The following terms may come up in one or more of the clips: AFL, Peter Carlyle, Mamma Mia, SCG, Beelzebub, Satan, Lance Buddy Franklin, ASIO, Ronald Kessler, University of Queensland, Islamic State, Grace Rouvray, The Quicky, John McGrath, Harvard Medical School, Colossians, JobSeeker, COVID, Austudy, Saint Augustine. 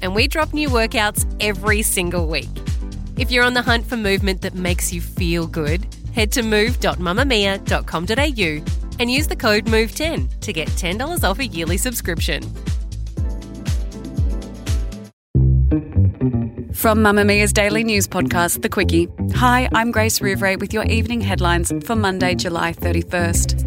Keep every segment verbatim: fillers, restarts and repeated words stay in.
and we drop new workouts every single week. If you're on the hunt for movement that makes you feel good, head to move dot mamma mia dot com dot a u and use the code move ten to get ten dollars off a yearly subscription. From Mamma Mia's daily news podcast, The Quickie. Hi, I'm Grace Rouvray with your evening headlines for Monday, July thirty-first.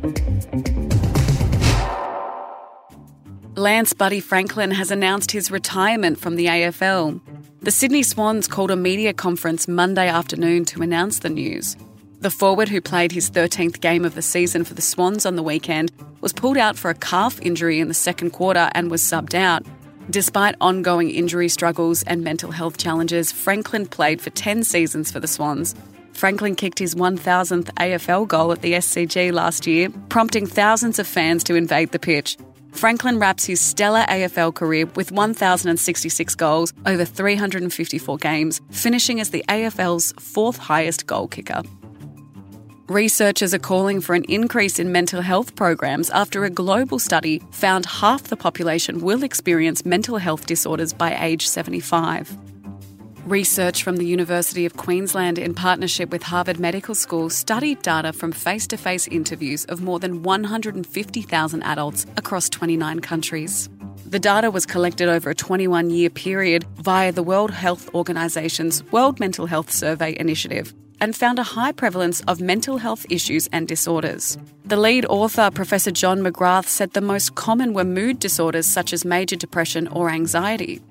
Lance Buddy Franklin has announced his retirement from the A F L. The Sydney Swans called a media conference Monday afternoon to announce the news. The forward, who played his thirteenth game of the season for the Swans on the weekend, was pulled out for a calf injury in the second quarter and was subbed out. Despite ongoing injury struggles and mental health challenges, Franklin played for ten seasons for the Swans. Franklin kicked his one thousandth A F L goal at the S C G last year, prompting thousands of fans to invade the pitch. Franklin wraps his stellar A F L career with one thousand sixty-six goals over three hundred fifty-four games, finishing as the A F L's fourth highest goal kicker. Researchers are calling for an increase in mental health programs after a global study found half the population will experience mental health disorders by age seventy-five. Research from the University of Queensland in partnership with Harvard Medical School studied data from face-to-face interviews of more than one hundred fifty thousand adults across twenty-nine countries. The data was collected over a twenty-one-year period via the World Health Organization's World Mental Health Survey Initiative, and found a high prevalence of mental health issues and disorders. The lead author, Professor John McGrath, said the most common were mood disorders such as major depression or anxiety.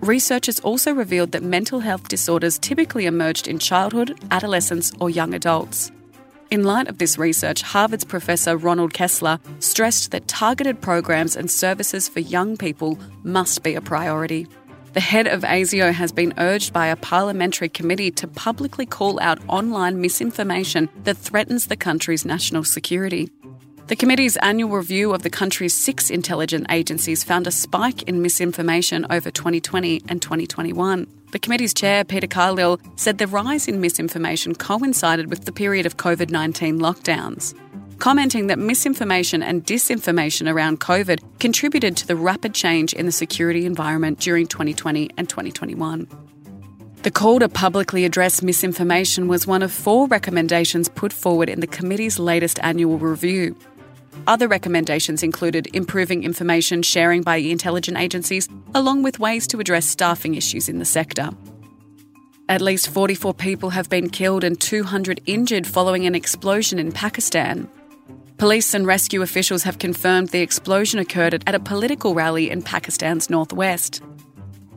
Researchers also revealed that mental health disorders typically emerged in childhood, adolescence or young adults. In light of this research, Harvard's Professor Ronald Kessler stressed that targeted programs and services for young people must be a priority. The head of ASIO has been urged by a parliamentary committee to publicly call out online misinformation that threatens the country's national security. The committee's annual review of the country's six intelligence agencies found a spike in misinformation over twenty twenty and twenty twenty-one. The committee's chair, Peter Carlyle, said the rise in misinformation coincided with the period of covid nineteen lockdowns, commenting that misinformation and disinformation around COVID contributed to the rapid change in the security environment during twenty twenty and twenty twenty-one. The call to publicly address misinformation was one of four recommendations put forward in the committee's latest annual review. Other recommendations included improving information sharing by intelligence agencies, along with ways to address staffing issues in the sector. At least forty-four people have been killed and two hundred injured following an explosion in Pakistan. Police and rescue officials have confirmed the explosion occurred at a political rally in Pakistan's northwest.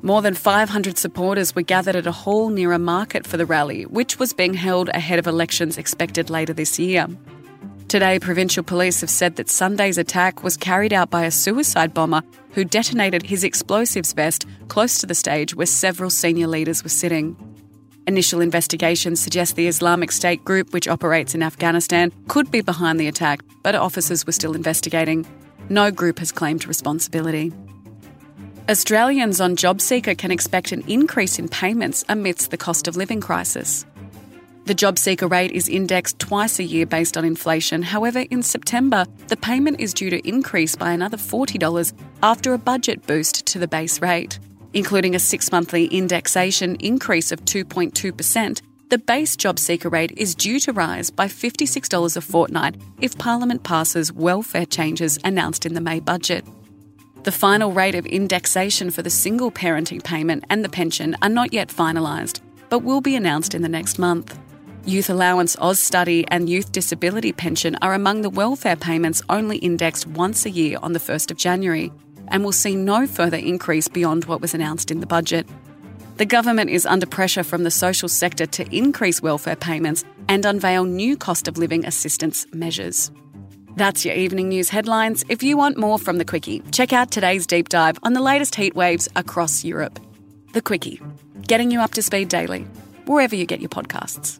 More than five hundred supporters were gathered at a hall near a market for the rally, which was being held ahead of elections expected later this year. Today, provincial police have said that Sunday's attack was carried out by a suicide bomber who detonated his explosives vest close to the stage where several senior leaders were sitting. Initial investigations suggest the Islamic State group, which operates in Afghanistan, could be behind the attack, but officers were still investigating. No group has claimed responsibility. Australians on JobSeeker can expect an increase in payments amidst the cost of living crisis. The JobSeeker rate is indexed twice a year based on inflation. However, in September, the payment is due to increase by another forty dollars after a budget boost to the base rate. Including a six-monthly indexation increase of two point two percent, the base JobSeeker rate is due to rise by fifty-six dollars a fortnight if Parliament passes welfare changes announced in the May budget. The final rate of indexation for the single parenting payment and the pension are not yet finalised, but will be announced in the next month. Youth Allowance Austudy and Youth Disability Pension are among the welfare payments only indexed once a year on the first of January. And will see no further increase beyond what was announced in the budget. The government is under pressure from the social sector to increase welfare payments and unveil new cost of living assistance measures. That's your evening news headlines. If you want more from The Quickie, check out today's deep dive on the latest heat waves across Europe. The Quickie, getting you up to speed daily, wherever you get your podcasts.